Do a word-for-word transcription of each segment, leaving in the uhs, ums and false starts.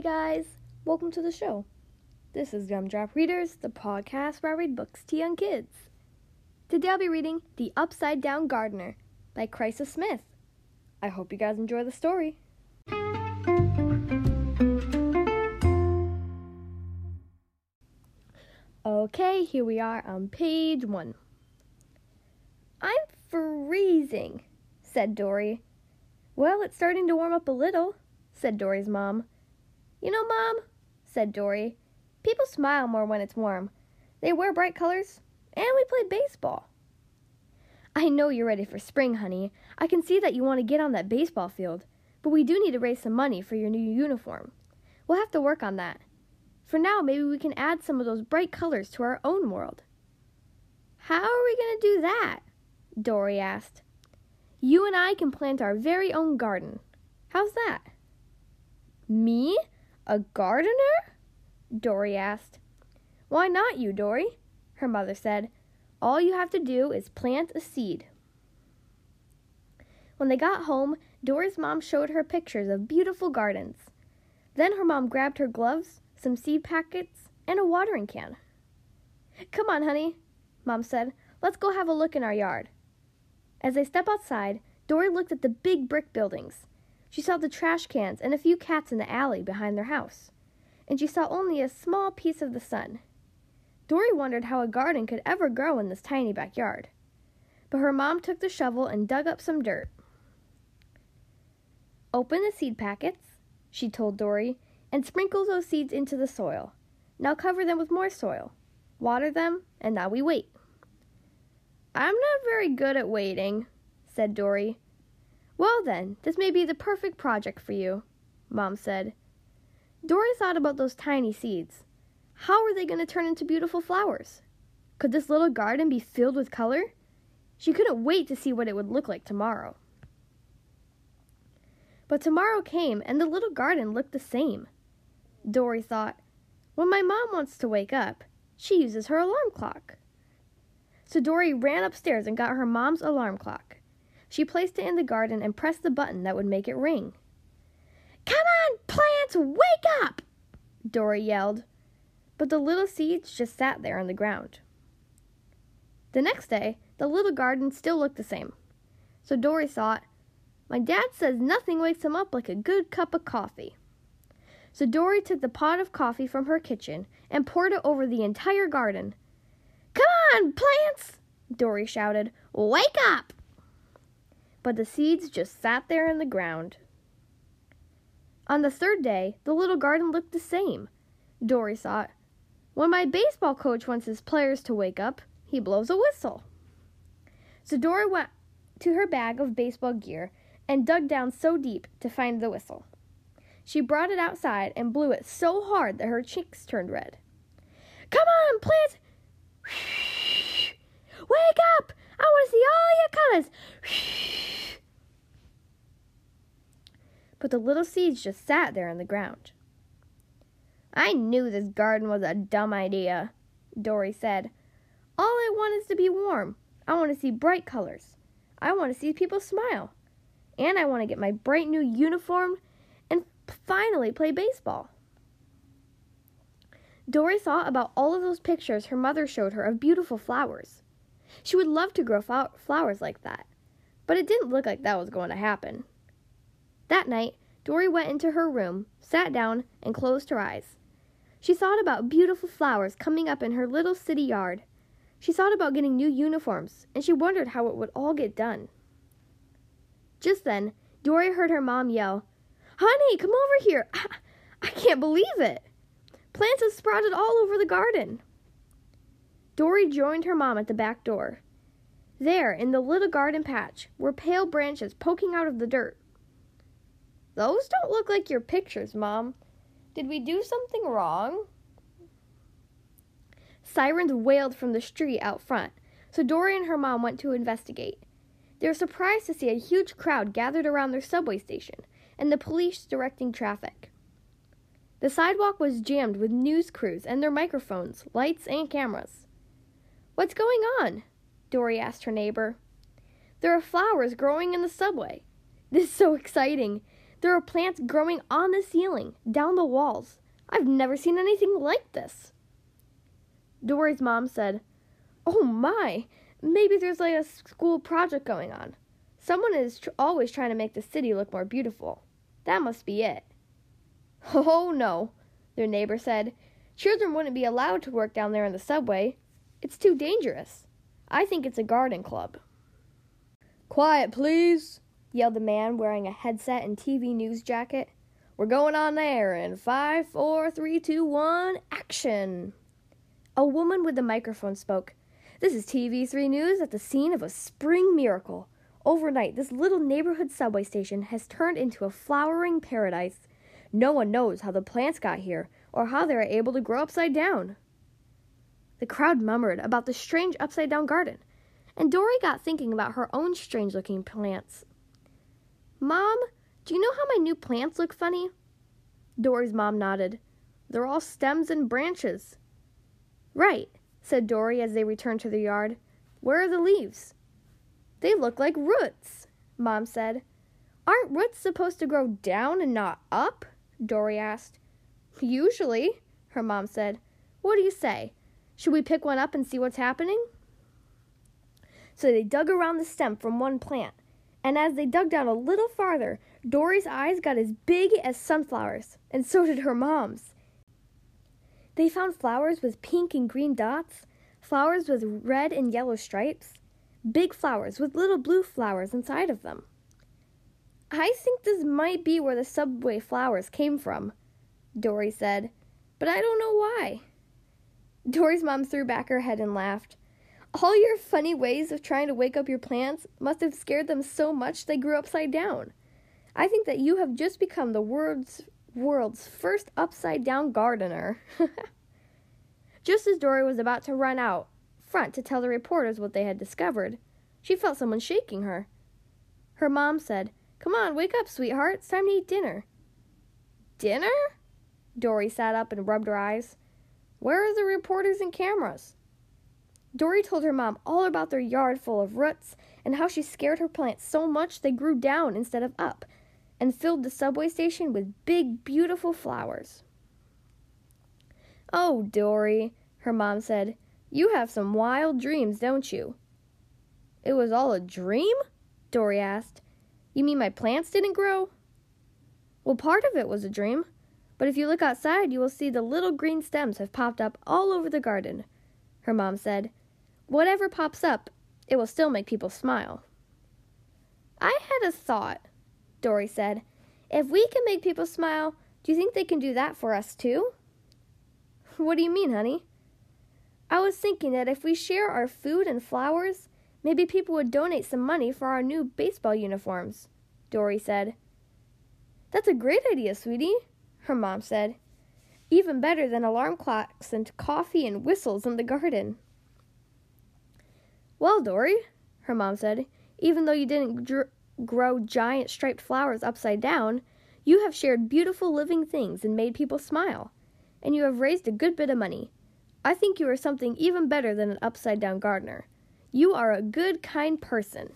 Hey guys, welcome to the show. This is Gumdrop Readers, the podcast where I read books to young kids. Today I'll be reading The Upside Down Gardener by Chrysa Smith. I hope you guys enjoy the story. Okay, here we are on page one. I'm freezing, said Dory. Well, it's starting to warm up a little, said Dory's mom. You know, Mom, said Dory, people smile more when it's warm. They wear bright colors, and we played baseball. I know you're ready for spring, honey. I can see that you want to get on that baseball field, but we do need to raise some money for your new uniform. We'll have to work on that. For now, maybe we can add some of those bright colors to our own world. How are we going to do that? Dory asked. You and I can plant our very own garden. How's that? Me? A gardener? Dory asked. Why not you, Dory? Her mother said. All you have to do is plant a seed. When they got home, Dory's mom showed her pictures of beautiful gardens. Then her mom grabbed her gloves, some seed packets, and a watering can. Come on, honey, Mom said. Let's go have a look in our yard. As they stepped outside, Dory looked at the big brick buildings. She saw the trash cans and a few cats in the alley behind their house, and she saw only a small piece of the sun. Dory wondered how a garden could ever grow in this tiny backyard, but her mom took the shovel and dug up some dirt. Open the seed packets, she told Dory, and sprinkle those seeds into the soil. Now cover them with more soil. Water them, and now we wait. I'm not very good at waiting, said Dory. Well then, this may be the perfect project for you, Mom said. Dory thought about those tiny seeds. How are they going to turn into beautiful flowers? Could this little garden be filled with color? She couldn't wait to see what it would look like tomorrow. But tomorrow came, and the little garden looked the same. Dory thought, when my mom wants to wake up, she uses her alarm clock. So Dory ran upstairs and got her mom's alarm clock. She placed it in the garden and pressed the button that would make it ring. Come on, plants, wake up! Dory yelled, but the little seeds just sat there on the ground. The next day, the little garden still looked the same. So Dory thought, my dad says nothing wakes him up like a good cup of coffee. So Dory took the pot of coffee from her kitchen and poured it over the entire garden. Come on, plants! Dory shouted, wake up! But the seeds just sat there in the ground. On the third day, the little garden looked the same. Dory thought, when my baseball coach wants his players to wake up, he blows a whistle. So Dory went to her bag of baseball gear and dug down so deep to find the whistle. She brought it outside and blew it so hard that her cheeks turned red. Come on, plants! Wake up! I want to see all your colors! But the little seeds just sat there on the ground. I knew this garden was a dumb idea, Dory said. All I want is to be warm. I want to see bright colors. I want to see people smile. And I want to get my bright new uniform and finally play baseball. Dory thought about all of those pictures her mother showed her of beautiful flowers. She would love to grow flowers like that, but it didn't look like that was going to happen. That night, Dory went into her room, sat down, and closed her eyes. She thought about beautiful flowers coming up in her little city yard. She thought about getting new uniforms, and she wondered how it would all get done. Just then, Dory heard her mom yell, Honey, come over here! I, I can't believe it! Plants have sprouted all over the garden! Dory joined her mom at the back door. There, in the little garden patch, were pale branches poking out of the dirt. Those don't look like your pictures, Mom. Did we do something wrong? Sirens wailed from the street out front, so Dory and her mom went to investigate. They were surprised to see a huge crowd gathered around their subway station and the police directing traffic. The sidewalk was jammed with news crews and their microphones, lights, and cameras. What's going on? Dory asked her neighbor. There are flowers growing in the subway. This is so exciting. There are plants growing on the ceiling, down the walls. I've never seen anything like this. Dory's mom said, "Oh my, maybe there's like a school project going on. Someone is tr- always trying to make the city look more beautiful. That must be it." "Oh no," their neighbor said. "Children wouldn't be allowed to work down there in the subway. It's too dangerous. I think it's a garden club." "Quiet, please," yelled the man wearing a headset and T V news jacket. "We're going on air in five, four, three, two, one, action." A woman with the microphone spoke. "This is T V three News at the scene of a spring miracle. Overnight, this little neighborhood subway station has turned into a flowering paradise. No one knows how the plants got here or how they are able to grow upside down." The crowd murmured about the strange upside-down garden, and Dory got thinking about her own strange-looking plants. "Mom, do you know how my new plants look funny?" Dory's mom nodded. "They're all stems and branches." "Right," said Dory as they returned to the yard. "Where are the leaves?" "They look like roots," Mom said. "Aren't roots supposed to grow down and not up?" Dory asked. "Usually," her mom said. "What do you say? Should we pick one up and see what's happening?" So they dug around the stem from one plant, and as they dug down a little farther, Dory's eyes got as big as sunflowers, and so did her mom's. They found flowers with pink and green dots, flowers with red and yellow stripes, big flowers with little blue flowers inside of them. "I think this might be where the subway flowers came from," Dory said, "but I don't know why." Dory's mom threw back her head and laughed. "All your funny ways of trying to wake up your plants must have scared them so much they grew upside down. I think that you have just become the world's, world's first upside-down gardener." Just as Dory was about to run out front to tell the reporters what they had discovered, she felt someone shaking her. Her mom said, "Come on, wake up, sweetheart. It's time to eat dinner." "Dinner?" Dory sat up and rubbed her eyes. "Where are the reporters and cameras?" Dory told her mom all about their yard full of roots and how she scared her plants so much they grew down instead of up and filled the subway station with big, beautiful flowers. "Oh, Dory," her mom said, "you have some wild dreams, don't you?" "It was all a dream?" Dory asked. "You mean my plants didn't grow?" "Well, part of it was a dream. But if you look outside, you will see the little green stems have popped up all over the garden," her mom said. "Whatever pops up, it will still make people smile." "I had a thought," Dory said. "If we can make people smile, do you think they can do that for us too?" "What do you mean, honey?" "I was thinking that if we share our food and flowers, maybe people would donate some money for our new baseball uniforms," Dory said. "That's a great idea, sweetie," her mom said. "Even better than alarm clocks and coffee and whistles in the garden." "Well, Dory," her mom said, "even though you didn't dr- grow giant striped flowers upside down, you have shared beautiful living things and made people smile, and you have raised a good bit of money. I think you are something even better than an upside-down gardener. You are a good, kind person."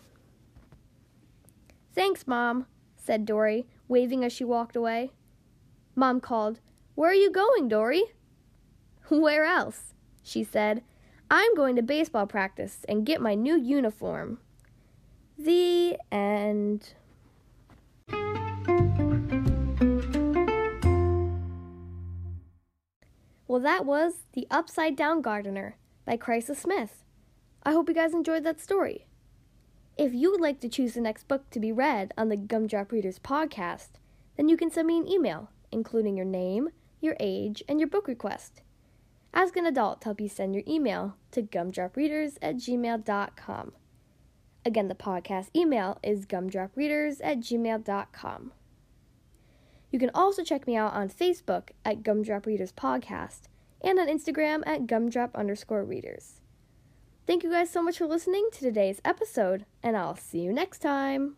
"Thanks, Mom," said Dory, waving as she walked away. Mom called, "Where are you going, Dory?" "Where else?" she said. "I'm going to baseball practice and get my new uniform." The end. Well, that was The Upside Down Gardener by Chrysa Smith. I hope you guys enjoyed that story. If you would like to choose the next book to be read on the Gumdrop Readers podcast, then you can send me an email, including your name, your age, and your book request. Ask an adult to help you send your email to gumdrop readers at gmail dot com. Again, the podcast email is gumdrop readers at gmail dot com. You can also check me out on Facebook at Gumdrop Readers Podcast and on Instagram at gumdrop underscore readers. Thank you guys so much for listening to today's episode, and I'll see you next time.